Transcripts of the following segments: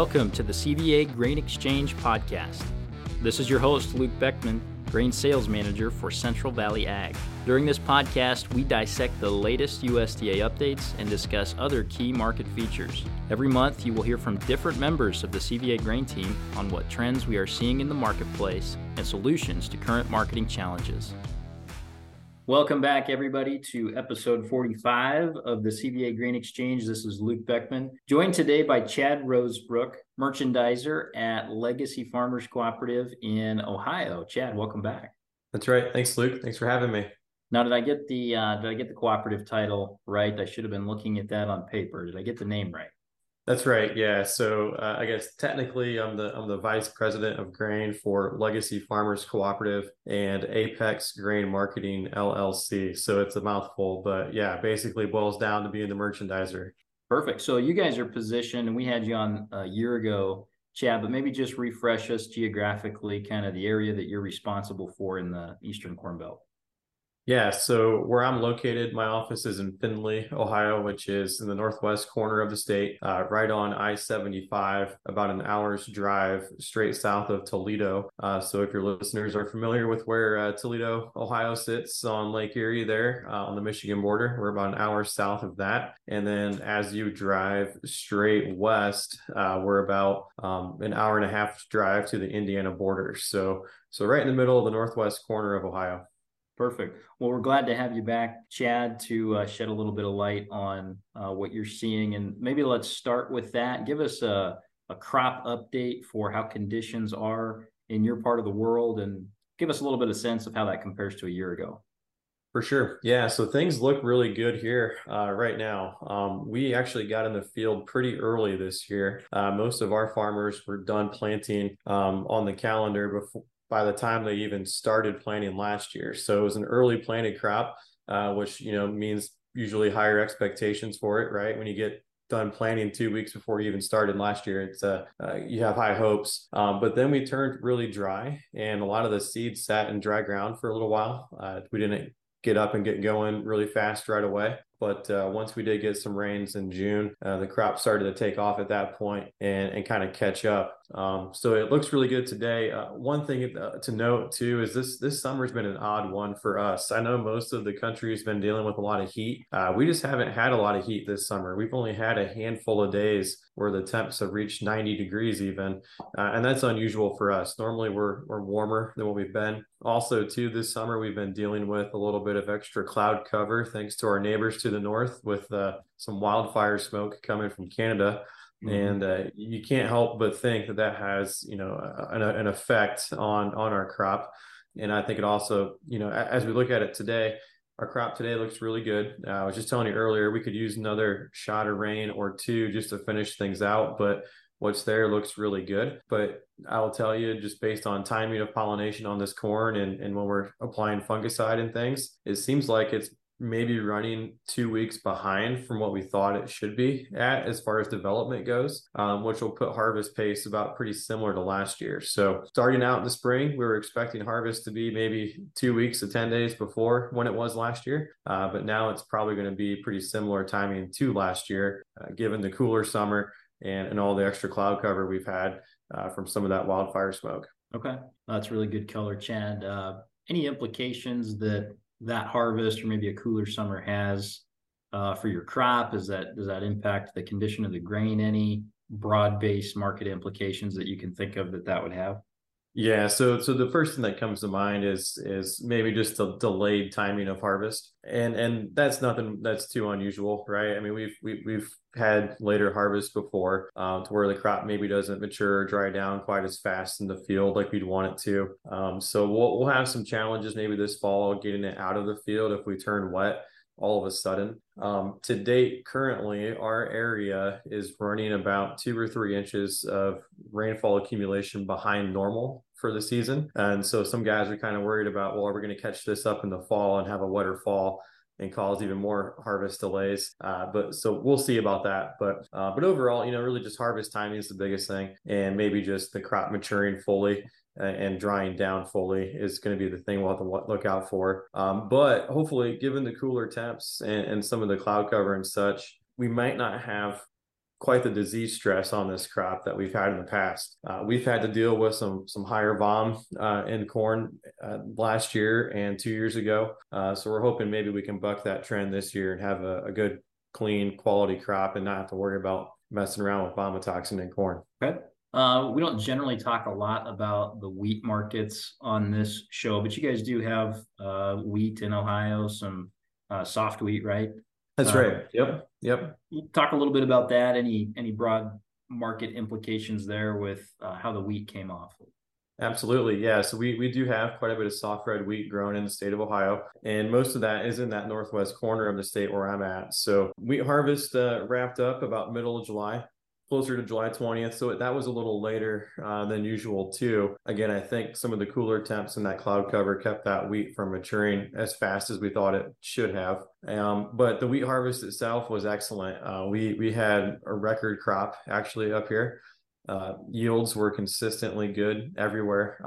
Welcome to the CVA Grain Exchange Podcast. This is your host, Luke Beckman, Grain Sales Manager for Central Valley Ag. During this podcast, we dissect the latest USDA updates and discuss other key market features. Every month, you will hear from different members of the CVA Grain team on what trends we are seeing in the marketplace and solutions to current marketing challenges. Welcome back, everybody, to episode 45 of the CVA Grain Exchange. This is Luke Beckman, joined today by Chad Rosebrook, merchandiser at Legacy Farmers Cooperative in Ohio. Chad, welcome back. That's right. Thanks, Luke. Thanks for having me. Now, did I get the cooperative title right? I should have been looking at that on paper. Did I get the name right? That's right. Yeah. So I guess technically I'm the vice president of grain for Legacy Farmers Cooperative and Apex Grain Marketing LLC. So it's a mouthful, but yeah, basically boils down to being the merchandiser. Perfect. So you guys are positioned, and we had you on a year ago, Chad, but maybe just refresh us geographically, kind of the area that you're responsible for in the Eastern Corn Belt. Yeah, so where I'm located, my office is in Findlay, Ohio, which is in the northwest corner of the state, right on I-75, about an hour's drive straight south of Toledo. So if your listeners are familiar with where Toledo, Ohio sits on Lake Erie there on the Michigan border, we're about an hour south of that. And then as you drive straight west, we're about an hour and a half drive to the Indiana border. So right in the middle of the northwest corner of Ohio. Perfect. Well, we're glad to have you back, Chad, to shed a little bit of light on what you're seeing. And maybe let's start with that. Give us a crop update for how conditions are in your part of the world, and give us a little bit of sense of how that compares to a year ago. For sure. Yeah. So things look really good here right now. We actually got in the field pretty early this year. Most of our farmers were done planting on the calendar by the time they even started planting last year. So it was an early planted crop, which, means usually higher expectations for it, right? When you get done planting 2 weeks before you even started last year, it's you have high hopes. But then we turned really dry, and a lot of the seeds sat in dry ground for a little while. We didn't get up and get going really fast right away. But once we did get some rains in June, the crop started to take off at that point and kind of catch up. So it looks really good today. One thing to note, too, is this summer's been an odd one for us. I know most of the country has been dealing with a lot of heat. We just haven't had a lot of heat this summer. We've only had a handful of days where the temps have reached 90 degrees even, and that's unusual for us. Normally, we're warmer than what we've been. Also, too, this summer, we've been dealing with a little bit of extra cloud cover thanks to our neighbors to the north with some wildfire smoke coming from Canada. And you can't help but think that has, an effect on our crop. And I think it also, as we look at it today, our crop today looks really good. I was just telling you earlier, we could use another shot of rain or two just to finish things out. But what's there looks really good. But I will tell you, just based on timing of pollination on this corn and when we're applying fungicide and things, it seems like it's maybe running 2 weeks behind from what we thought it should be at as far as development goes, which will put harvest pace about pretty similar to last year. So starting out in the spring, we were expecting harvest to be maybe 2 weeks to 10 days before when it was last year. But now it's probably going to be pretty similar timing to last year, given the cooler summer and all the extra cloud cover we've had from some of that wildfire smoke. Okay. That's really good color, Chad. Any implications that harvest or maybe a cooler summer has for your crop? Does that impact the condition of the grain? Any broad-based market implications that you can think of that would have? Yeah, so the first thing that comes to mind is maybe just the delayed timing of harvest, and that's nothing that's too unusual, right? I mean, we've had later harvest before to where the crop maybe doesn't mature or dry down quite as fast in the field like we'd want it to. So we'll have some challenges maybe this fall getting it out of the field if we turn wet all of a sudden. To date, currently, our area is running about 2 or 3 inches of rainfall accumulation behind normal for the season. And so some guys are kind of worried about, well, are we going to catch this up in the fall and have a wetter fall and cause even more harvest delays? But so we'll see about that. But overall, really just harvest timing is the biggest thing, and maybe just the crop maturing fully and drying down fully is going to be the thing we'll have to look out for. But hopefully, given the cooler temps and some of the cloud cover and such, we might not have quite the disease stress on this crop that we've had in the past. We've had to deal with some higher vom in corn last year and 2 years ago. So we're hoping maybe we can buck that trend this year and have a good, clean, quality crop and not have to worry about messing around with vomitoxin in corn. Okay. We don't generally talk a lot about the wheat markets on this show, but you guys do have wheat in Ohio, some soft wheat, right? That's right. Yep. Talk a little bit about that. Any broad market implications there with how the wheat came off? Absolutely. Yeah. So we do have quite a bit of soft red wheat grown in the state of Ohio, and most of that is in that northwest corner of the state where I'm at. So wheat harvest wrapped up about middle of July, closer to July 20th. So that was a little later than usual too. Again, I think some of the cooler temps and that cloud cover kept that wheat from maturing as fast as we thought it should have. But the wheat harvest itself was excellent. We had a record crop actually up here. Yields were consistently good everywhere.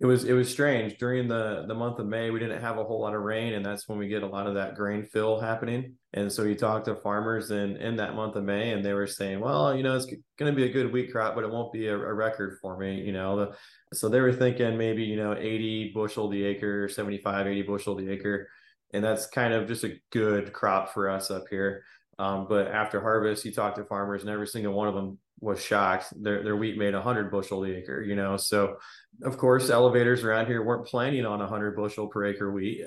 It was strange during the month of May. We didn't have a whole lot of rain, and that's when we get a lot of that grain fill happening. And so you talk to farmers in that month of May, and they were saying, well, you know, it's going to be a good wheat crop, but it won't be a record for me, you know. So they were thinking maybe, you know, 80 bushel the acre, 75, 80 bushel the acre. And that's kind of just a good crop for us up here. But after harvest, you talk to farmers, and every single one of them was shocked. Their wheat made 100 bushel the acre, you know. So of course, elevators around here weren't planning on 100 bushel per acre wheat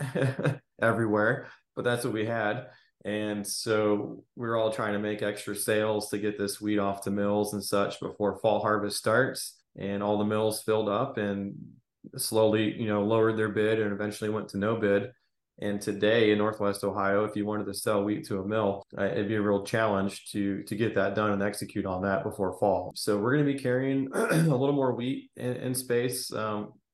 everywhere, but that's what we had. And so we were all trying to make extra sales to get this wheat off to mills and such before fall harvest starts. And all the mills filled up and slowly, you know, lowered their bid and eventually went to no bid. And today in Northwest Ohio, if you wanted to sell wheat to a mill, it'd be a real challenge to get that done and execute on that before fall. So we're going to be carrying a little more wheat in space,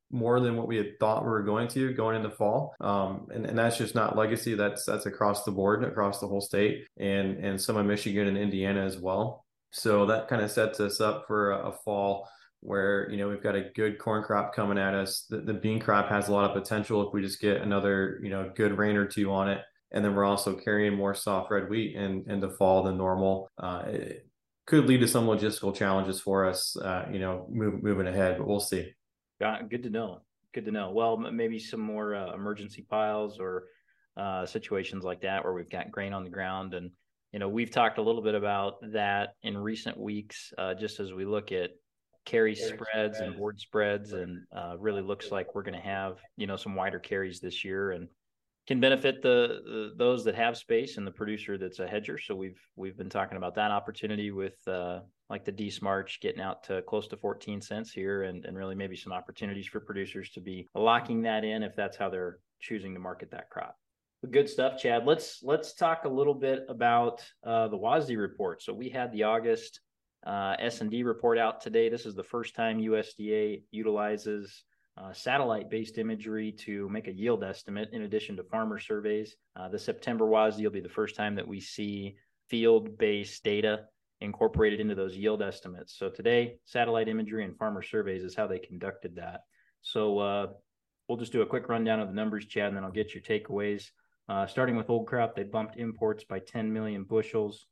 more than what we had thought we were going into fall. And that's just not Legacy. That's across the board, across the whole state, and some of Michigan and Indiana as well. So that kind of sets us up for a fall where, you know, we've got a good corn crop coming at us. The bean crop has a lot of potential if we just get another, you know, good rain or two on it. And then we're also carrying more soft red wheat in the fall than normal. It could lead to some logistical challenges for us, you know, moving ahead, but we'll see. Good to know. Good to know. Well, maybe some more emergency piles or situations like that where we've got grain on the ground. And, you know, we've talked a little bit about that in recent weeks, just as we look at carry spreads and board spreads, and really looks like we're going to have, you know, some wider carries this year, and can benefit the those that have space and the producer that's a hedger. So we've been talking about that opportunity with like the DSMARCH getting out to close to 14 cents here, and really maybe some opportunities for producers to be locking that in if that's how they're choosing to market that crop. But good stuff, Chad. Let's talk a little bit about the WASDE report. So we had the August S&D report out today. This is the first time USDA utilizes satellite-based imagery to make a yield estimate in addition to farmer surveys. The September WASDE will be the first time that we see field-based data incorporated into those yield estimates. So today, satellite imagery and farmer surveys is how they conducted that. So we'll just do a quick rundown of the numbers, Chad, and then I'll get your takeaways. Starting with old crop, they bumped imports by 10 million bushels.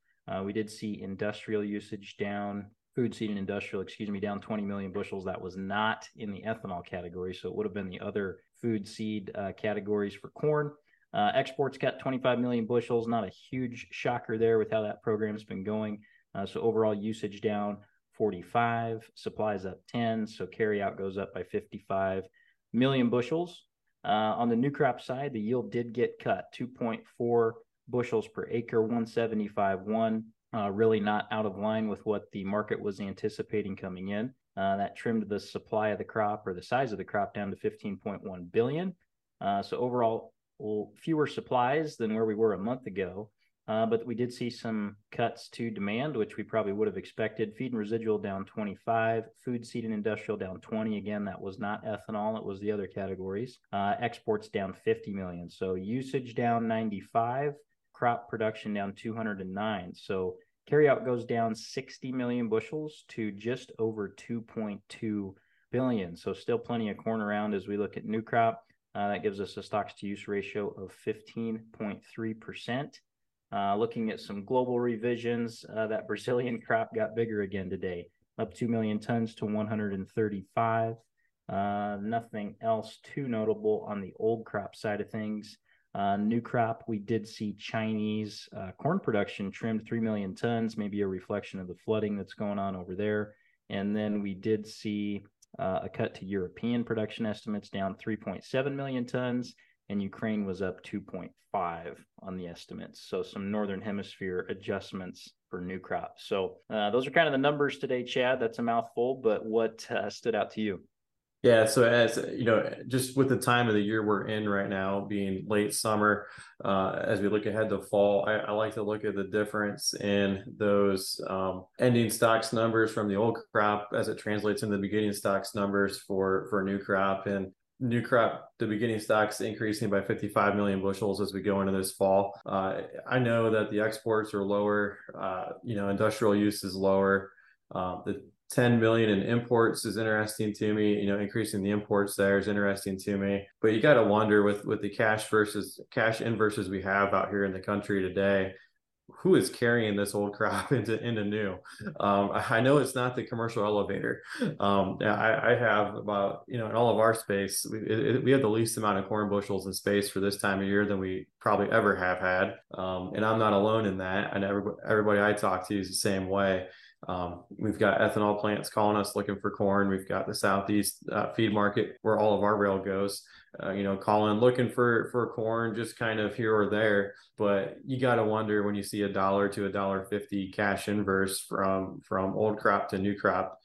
We did see industrial usage down, food, seed, and industrial, down 20 million bushels. That was not in the ethanol category, so it would have been the other food, seed categories for corn. Exports cut 25 million bushels, not a huge shocker there with how that program's been going. So overall usage down 45, supplies up 10, so carryout goes up by 55 million bushels. On the new crop side, the yield did get cut, 2.4 bushels per acre, 175.1, really not out of line with what the market was anticipating coming in. That trimmed the supply of the crop, or the size of the crop, down to 15.1 billion. So overall, fewer supplies than where we were a month ago. But we did see some cuts to demand, which we probably would have expected. Feed and residual down 25, food, seed, and industrial down 20. Again, that was not ethanol. It was the other categories. Exports down 50 million. So usage down 95. Crop production down 209. So carryout goes down 60 million bushels to just over 2.2 billion. So still plenty of corn around as we look at new crop. That gives us a stocks to use ratio of 15.3%. Looking at some global revisions, that Brazilian crop got bigger again today, up 2 million tons to 135. Nothing else too notable on the old crop side of things. New crop, we did see Chinese corn production trimmed 3 million tons, maybe a reflection of the flooding that's going on over there. And then we did see a cut to European production estimates down 3.7 million tons. And Ukraine was up 2.5 on the estimates. So some Northern Hemisphere adjustments for new crops. So those are kind of the numbers today, Chad. That's a mouthful, but what stood out to you? Yeah, so as you know, just with the time of the year we're in right now, being late summer, as we look ahead to fall, I like to look at the difference in those ending stocks numbers from the old crop as it translates into the beginning stocks numbers for new crop. And new crop, the beginning stocks increasing by 55 million bushels as we go into this fall. I know that the exports are lower, industrial use is lower. The 10 million in imports is interesting to me, increasing the imports there is interesting to me. But you got to wonder with the cash inverses we have out here in the country today, who is carrying this old crop into new? I know it's not the commercial elevator. I have about, in all of our space, we have the least amount of corn bushels in space for this time of year than we probably ever have had. And I'm not alone in that. And everybody I talk to is the same way. We've got ethanol plants calling us looking for corn. We've got the Southeast feed market where all of our rail goes, calling, looking for corn, just kind of here or there. But you got to wonder when you see $1 to $1.50 cash inverse from old crop to new crop,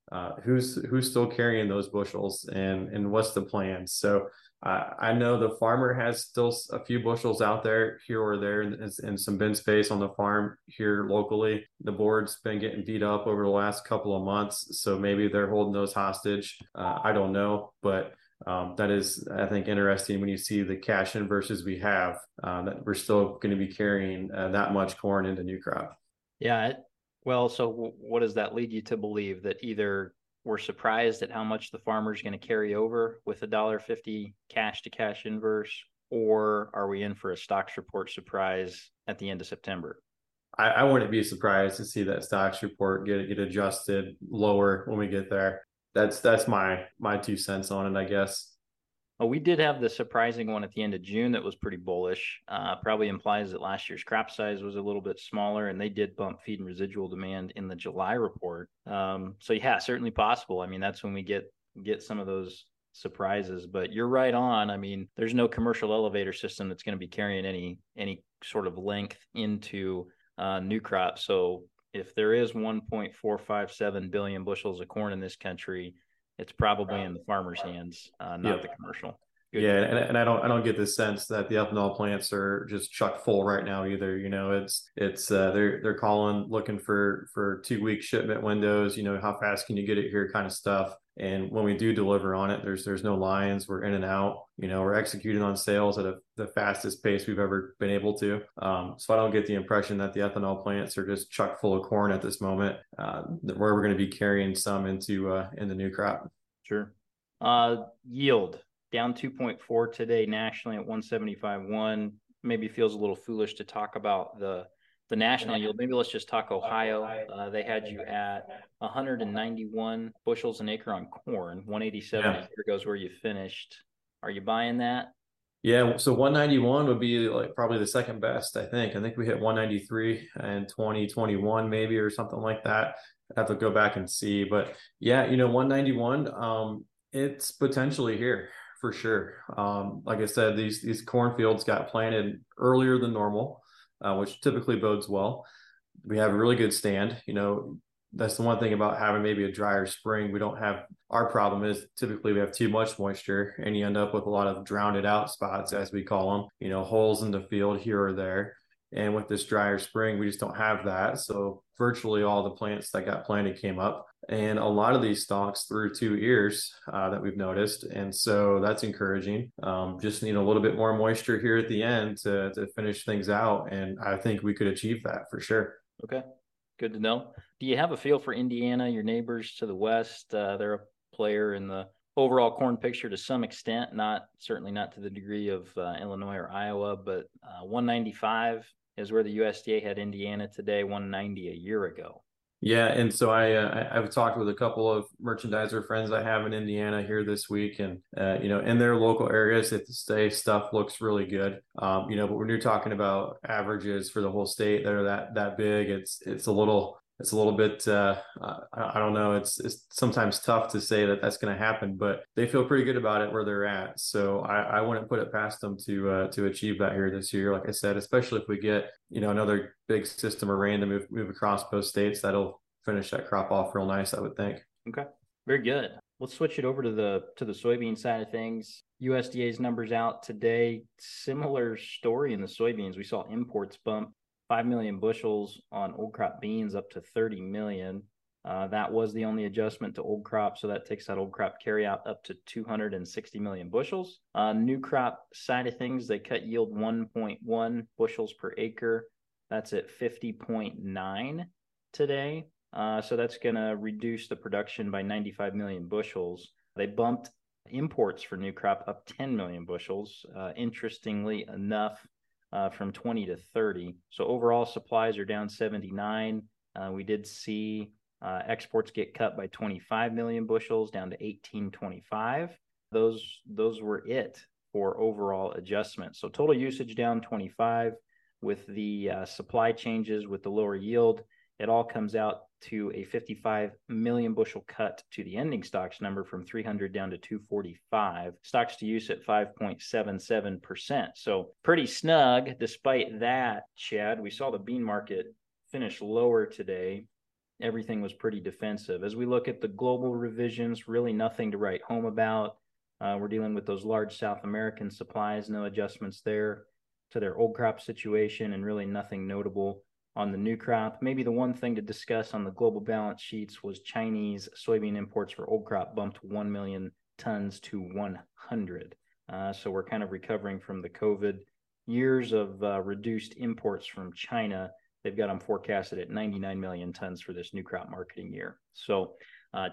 who's still carrying those bushels and what's the plan? So I know the farmer has still a few bushels out there, here or there, and some bin space on the farm here locally. The board's been getting beat up over the last couple of months, so maybe they're holding those hostage. I don't know, but that is, I think, interesting when you see the cash inverses we have, that we're still going to be carrying that much corn into new crop. Yeah. Well, so what does that lead you to believe? That either we're surprised at how much the farmer's going to carry over with $1.50 cash to cash inverse, or are we in for a stocks report surprise at the end of September? I wouldn't be surprised to see that stocks report get adjusted lower when we get there. That's my 2 cents on it, I guess. Well, we did have the surprising one at the end of June that was pretty bullish. Probably implies that last year's crop size was a little bit smaller, and they did bump feed and residual demand in the July report. So yeah, certainly possible. I mean, that's when we get some of those surprises. But you're right on. I mean, there's no commercial elevator system that's going to be carrying any sort of length into new crop. So if there is 1.457 billion bushels of corn in this country, it's probably in the farmer's hands, not the commercial. Good. Yeah, and I don't get the sense that the ethanol plants are just chuck full right now either. It's they're calling looking for 2-week shipment windows. How fast can you get it here, kind of stuff. And when we do deliver on it, there's no lines. We're in and out. We're executing on sales at the fastest pace we've ever been able to. So I don't get the impression that the ethanol plants are just chuck full of corn at this moment, where we're going to be carrying some in the new crop. Sure. Yield down 2.4 today nationally at 175.1. Maybe feels a little foolish to talk about the national yield. Maybe let's just talk Ohio. They had you at 191 bushels an acre on corn, 187 an acre goes where you finished. Are you buying that? Yeah, so 191 would be like probably the second best, I think. I think we hit 193 in 2021 maybe or something like that. I have to go back and see. But yeah, 191, it's potentially here. For sure. Like I said, these cornfields got planted earlier than normal, which typically bodes well. We have a really good stand. That's the one thing about having maybe a drier spring. We don't have, our problem is typically we have too much moisture and you end up with a lot of drowned out spots, as we call them, holes in the field here or there. And with this drier spring, we just don't have that. So virtually all the plants that got planted came up. And a lot of these stalks through 2 ears that we've noticed. And so that's encouraging. Just need a little bit more moisture here at the end to finish things out. And I think we could achieve that for sure. Okay, good to know. Do you have a feel for Indiana, your neighbors to the west? They're a player in the overall corn picture to some extent, certainly not to the degree of Illinois or Iowa, but 195. is where the USDA had Indiana today, 190 a year ago. Yeah, and so I've talked with a couple of merchandiser friends I have in Indiana here this week, and in their local areas, the stuff looks really good. But when you're talking about averages for the whole state that are that big, it's a little bit. I don't know. It's sometimes tough to say that's going to happen, but they feel pretty good about it where they're at. So I wouldn't put it past them to achieve that here this year. Like I said, especially if we get another big system of rain to move across both states, that'll finish that crop off real nice, I would think. Okay, very good. Let's switch it over to the soybean side of things. USDA's numbers out today. Similar story in the soybeans. We saw imports bump 5 million bushels on old crop beans up to 30 million. That was the only adjustment to old crop. So that takes that old crop carryout up to 260 million bushels. New crop side of things, they cut yield 1.1 bushels per acre. That's at 50.9 today. So that's going to reduce the production by 95 million bushels. They bumped imports for new crop up 10 million bushels. Interestingly enough, from 20 to 30. So overall supplies are down 79. We did see exports get cut by 25 million bushels down to 1825. Those were it for overall adjustments. So total usage down 25 with the supply changes with the lower yield. It all comes out to a 55 million bushel cut to the ending stocks number from 300 down to 245. Stocks to use at 5.77%. So pretty snug despite that, Chad. We saw the bean market finish lower today. Everything was pretty defensive. As we look at the global revisions, really nothing to write home about. We're dealing with those large South American supplies, no adjustments there to their old crop situation, and really nothing notable on the new crop. Maybe the one thing to discuss on the global balance sheets was Chinese soybean imports for old crop bumped 1 million tons to 100. So we're kind of recovering from the COVID years of reduced imports from China. They've got them forecasted at 99 million tons for this new crop marketing year. So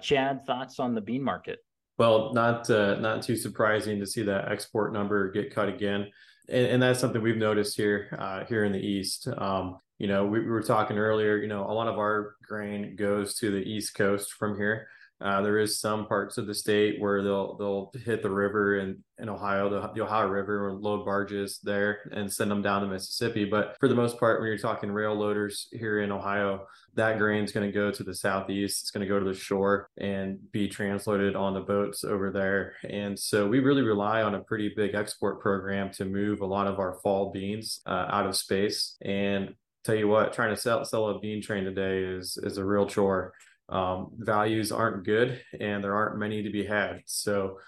Chad, thoughts on the bean market? Well, not too surprising to see that export number get cut again. And that's something we've noticed here in the East. We were talking earlier, a lot of our grain goes to the East Coast from here. There is some parts of the state where they'll hit the river in Ohio, the Ohio River, and load barges there and send them down to Mississippi. But for the most part, when you're talking rail loaders here in Ohio, that grain is going to go to the Southeast. It's going to go to the shore and be transloaded on the boats over there. And so we really rely on a pretty big export program to move a lot of our fall beans out of space. And tell you what, trying to sell a bean train today is a real chore. Values aren't good and there aren't many to be had. So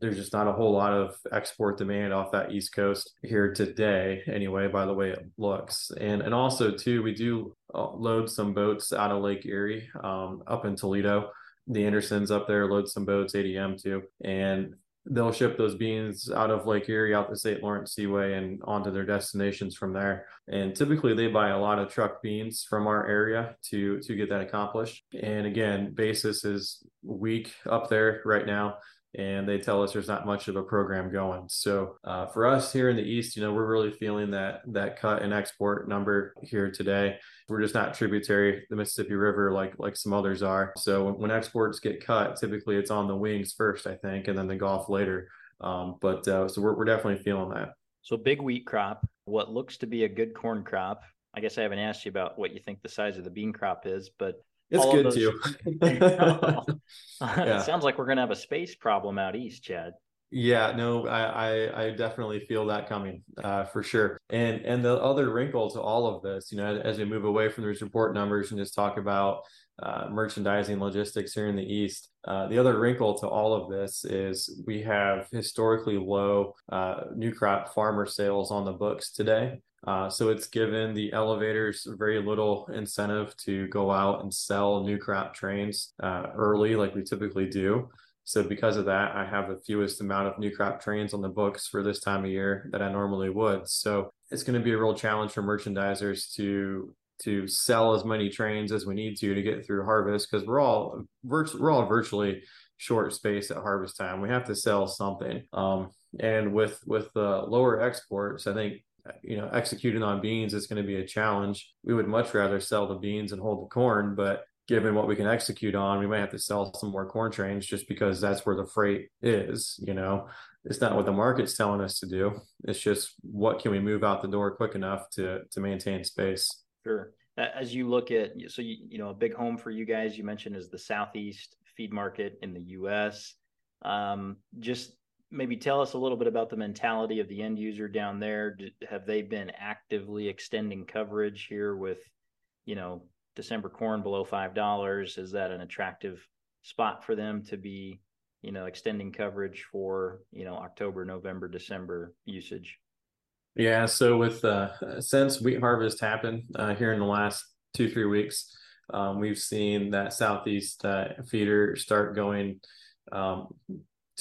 there's just not a whole lot of export demand off that East Coast here today anyway, by the way it looks. And also too, we do load some boats out of Lake Erie up in Toledo. The Andersons up there load some boats, ADM too. And they'll ship those beans out of Lake Erie, out the St. Lawrence Seaway, and onto their destinations from there. And typically they buy a lot of truck beans from our area to get that accomplished. And again, basis is weak up there right now. And they tell us there's not much of a program going. So for us here in the East, we're really feeling that cut in export number here today. We're just not tributary the Mississippi River like some others are. So when exports get cut, typically it's on the wings first, I think, and then the Gulf later. So we're definitely feeling that. So big wheat crop, what looks to be a good corn crop. I guess I haven't asked you about what you think the size of the bean crop is, but it's good too. Yeah. It sounds like we're going to have a space problem out East, Chad. Yeah, no, I definitely feel that coming for sure. And the other wrinkle to all of this, as we move away from these report numbers and just talk about merchandising logistics here in the East, the other wrinkle to all of this is we have historically low new crop farmer sales on the books today. So it's given the elevators very little incentive to go out and sell new crop trains early like we typically do. So because of that, I have the fewest amount of new crop trains on the books for this time of year that I normally would. So it's going to be a real challenge for merchandisers to sell as many trains as we need to get through harvest, because we're all virtually short space at harvest time. We have to sell something. And with the lower exports, I think you know, executing on beans is going to be a challenge. We would much rather sell the beans and hold the corn, but given what we can execute on, we might have to sell some more corn trains just because that's where the freight is. You know, it's not what the market's telling us to do. It's just what can we move out the door quick enough to maintain space. Sure. As you look at, so you know, a big home for you guys, you mentioned, is the Southeast feed market in the U.S. Just maybe tell us a little bit about the mentality of the end user down there. Have they been actively extending coverage here with, you know, December corn below $5? Is that an attractive spot for them to be, you know, extending coverage for, you know, October, November, December usage? Yeah. So with since wheat harvest happened here in the last 2-3 weeks, we've seen that Southeast feeder start going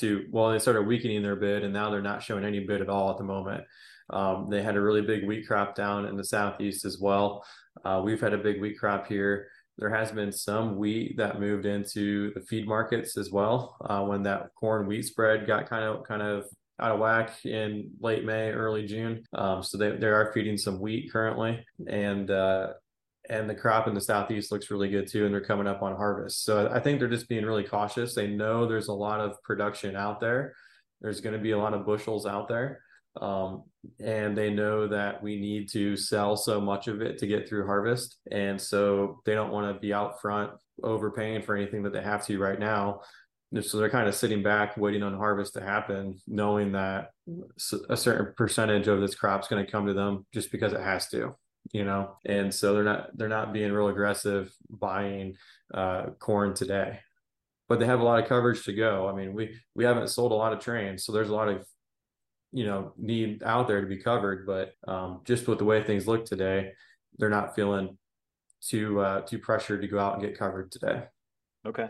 they started weakening their bid, and now they're not showing any bid at all at the moment. They had a really big wheat crop down in the Southeast as well. We've had a big wheat crop here. There has been some wheat that moved into the feed markets as well. When that corn wheat spread got kind of out of whack in late May, early June. So they are feeding some wheat currently, and the crop in the Southeast looks really good too. And they're coming up on harvest. So I think they're just being really cautious. They know there's a lot of production out there. There's going to be a lot of bushels out there. And they know that we need to sell so much of it to get through harvest. And so they don't want to be out front overpaying for anything that they have to right now. So they're kind of sitting back, waiting on harvest to happen, knowing that a certain percentage of this crop's going to come to them just because it has to, you know. And so they're not being real aggressive buying corn today, but they have a lot of coverage to go. I mean, we haven't sold a lot of trains, so there's a lot of, you know, need out there to be covered. But just with the way things look today, they're not feeling too pressured to go out and get covered today. Okay.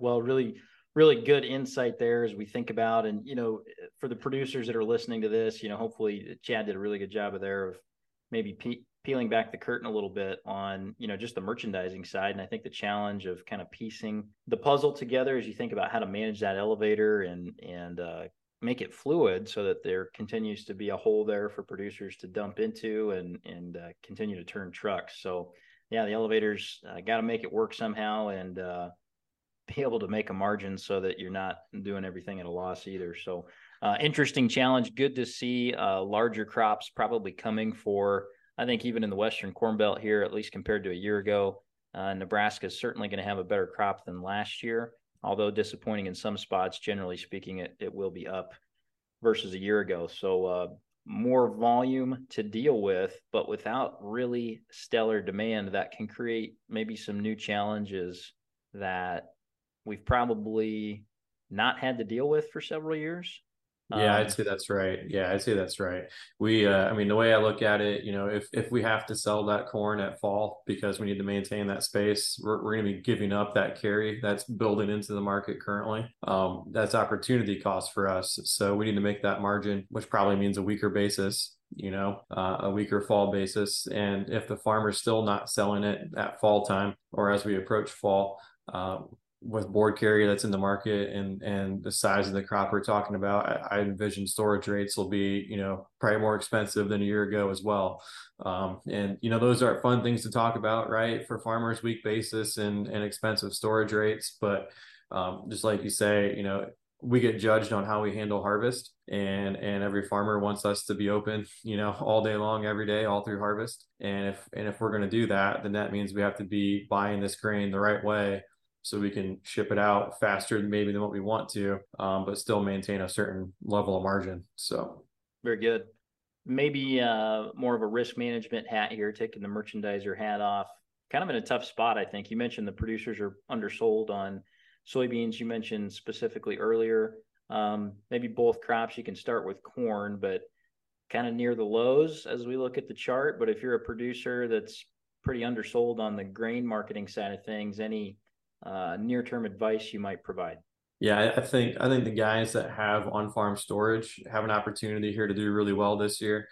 Well, really good insight there as we think about, and, you know, for the producers that are listening to this, you know, hopefully Chad did a really good job of maybe peeling back the curtain a little bit on, you know, just the merchandising side. And I think the challenge of kind of piecing the puzzle together as you think about how to manage that elevator and make it fluid so that there continues to be a hole there for producers to dump into and continue to turn trucks. So yeah, the elevators got to make it work somehow and be able to make a margin so that you're not doing everything at a loss either. So interesting challenge. Good to see larger crops probably coming for, I think, even in the Western Corn Belt here, at least compared to a year ago. Nebraska is certainly going to have a better crop than last year, although disappointing in some spots. Generally speaking, it will be up versus a year ago. So more volume to deal with, but without really stellar demand, that can create maybe some new challenges that we've probably not had to deal with for several years. Yeah, I'd say that's right. We, I mean, the way I look at it, you know, if we have to sell that corn at fall because we need to maintain that space, we're going to be giving up that carry that's building into the market currently. That's opportunity cost for us. So we need to make that margin, which probably means a weaker basis, you know, a weaker fall basis. And if the farmer's still not selling it at fall time, or as we approach fall, with board carry that's in the market and the size of the crop we're talking about, I envision storage rates will be, you know, probably more expensive than a year ago as well. And, you know, those aren't fun things to talk about, right? For farmers, weak basis and expensive storage rates. But just like you say, you know, we get judged on how we handle harvest, and every farmer wants us to be open, you know, all day long, every day, all through harvest. And if we're going to do that, then that means we have to be buying this grain the right way, so we can ship it out faster maybe than what we want to, but still maintain a certain level of margin. So very good. Maybe more of a risk management hat here, taking the merchandiser hat off, kind of in a tough spot, I think. You mentioned the producers are undersold on soybeans. You mentioned specifically earlier, maybe both crops. You can start with corn, but kind of near the lows as we look at the chart. But if you're a producer that's pretty undersold on the grain marketing side of things, any near-term advice you might provide? Yeah, I think the guys that have on-farm storage have an opportunity here to do really well this year.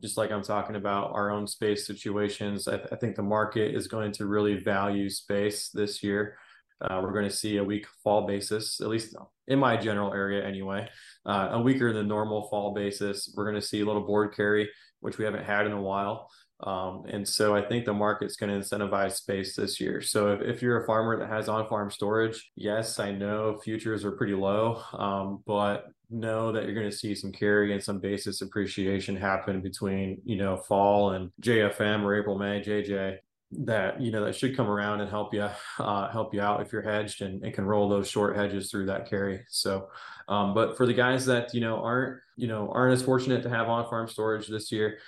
Just like I'm talking about our own space situations, I think the market is going to really value space this year. We're going to see a weak fall basis, at least in my general area anyway, a weaker than normal fall basis. We're going to see a little board carry, which we haven't had in a while. And so I think the market's going to incentivize space this year. So if you're a farmer that has on-farm storage, yes, I know futures are pretty low, but know that you're going to see some carry and some basis appreciation happen between, fall and JFM or April, May, JJ. That that should come around and help you out if you're hedged and can roll those short hedges through that carry. So but for the guys that aren't as fortunate to have on-farm storage this year,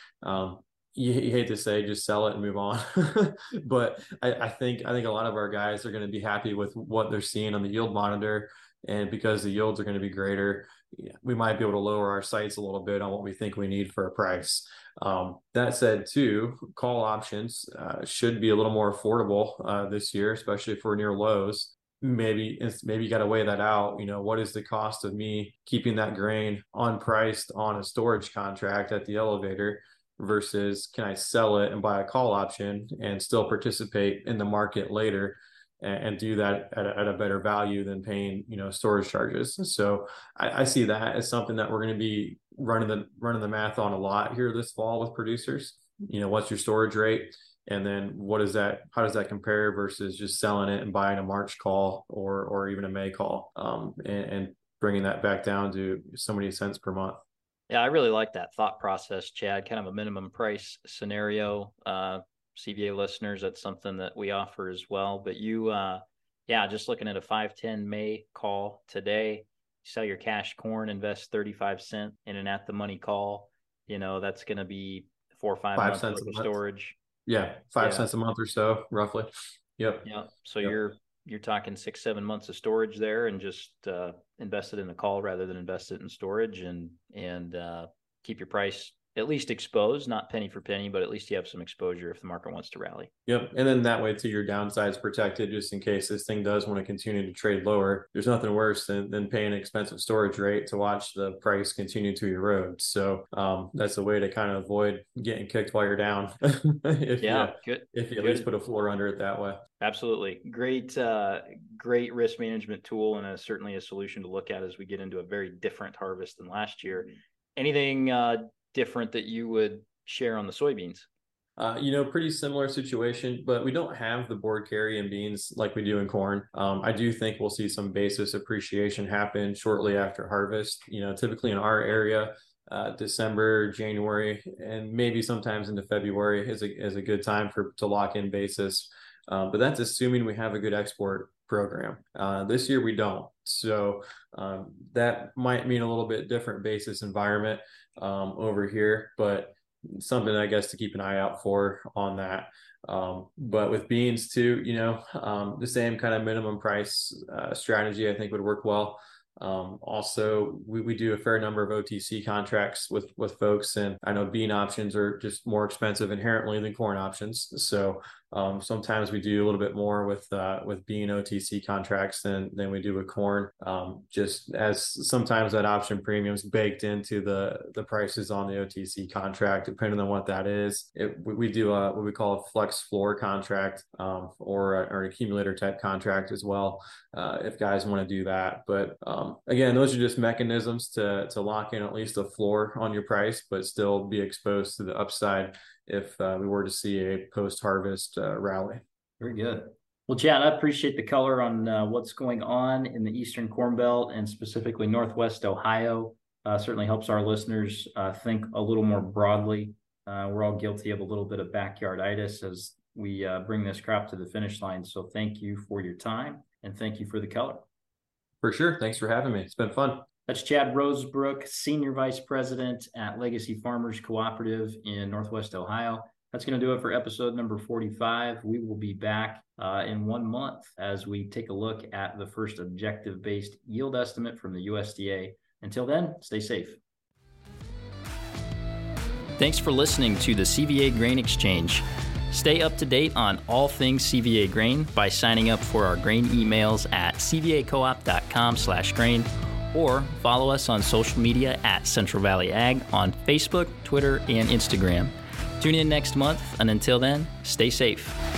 you hate to say, just sell it and move on. But I think a lot of our guys are going to be happy with what they're seeing on the yield monitor, and because the yields are going to be greater, we might be able to lower our sights a little bit on what we think we need for a price. That said, too, call options should be a little more affordable this year, especially if we're near lows. Maybe you got to weigh that out. What is the cost of me keeping that grain unpriced on a storage contract at the elevator versus can I sell it and buy a call option and still participate in the market later and do that at a better value than paying, storage charges. So I see that as something that we're going to be running the math on a lot here this fall with producers. What's your storage rate? And then how does that compare versus just selling it and buying a March call or even a May call, and bringing that back down to so many cents per month. Yeah, I really like that thought process, Chad, kind of a minimum price scenario. CVA listeners, that's something that we offer as well. But you, just looking at a 5/10 May call today, sell your cash corn, invest 35 cents in an at the money call. That's going to be 4 or 5 months of storage. Yeah, 5 cents a month or so, roughly. Yep. Yeah. So you're talking 6-7 months of storage there, and just invest it in the call rather than invest it in storage, and keep your price at least exposed, not penny for penny, but at least you have some exposure if the market wants to rally. Yep. And then that way too, your downside's protected just in case this thing does want to continue to trade lower. There's nothing worse than paying an expensive storage rate to watch the price continue to erode. So that's a way to kind of avoid getting kicked while you're down. If you at least put a floor under it that way. Absolutely. Great risk management tool, and certainly a solution to look at as we get into a very different harvest than last year. Anything different that you would share on the soybeans? Pretty similar situation, but we don't have the board carry in beans like we do in corn. I do think we'll see some basis appreciation happen shortly after harvest. Typically in our area, December, January, and maybe sometimes into February is a good time to lock in basis. But that's assuming we have a good export program. This year we don't. So that might mean a little bit different basis environment over here, but something I guess to keep an eye out for on that. But with beans too, the same kind of minimum price strategy I think would work well. Also, we do a fair number of OTC contracts with folks, and I know bean options are just more expensive inherently than corn options. So sometimes we do a little bit more with bean OTC contracts than we do with corn. Just as sometimes that option premium's baked into the prices on the OTC contract, depending on what that is. We do what we call a flex floor contract, or an accumulator type contract as well, if guys want to do that. But again, those are just mechanisms to lock in at least a floor on your price, but still be exposed to the upside if we were to see a post-harvest rally. Very good. Well, Chad, I appreciate the color on what's going on in the Eastern Corn Belt and specifically Northwest Ohio. Certainly helps our listeners think a little more broadly. We're all guilty of a little bit of backyarditis as we bring this crop to the finish line. So thank you for your time, and thank you for the color. For sure. Thanks for having me. It's been fun. That's Chad Rosebrook, Senior Vice President at Legacy Farmers Cooperative in Northwest Ohio. That's going to do it for episode number 45. We will be back in 1 month as we take a look at the first objective-based yield estimate from the USDA. Until then, stay safe. Thanks for listening to the CVA Grain Exchange. Stay up to date on all things CVA Grain by signing up for our grain emails at cvacoop.com/grain, or follow us on social media at Central Valley Ag on Facebook, Twitter, and Instagram. Tune in next month, and until then, stay safe.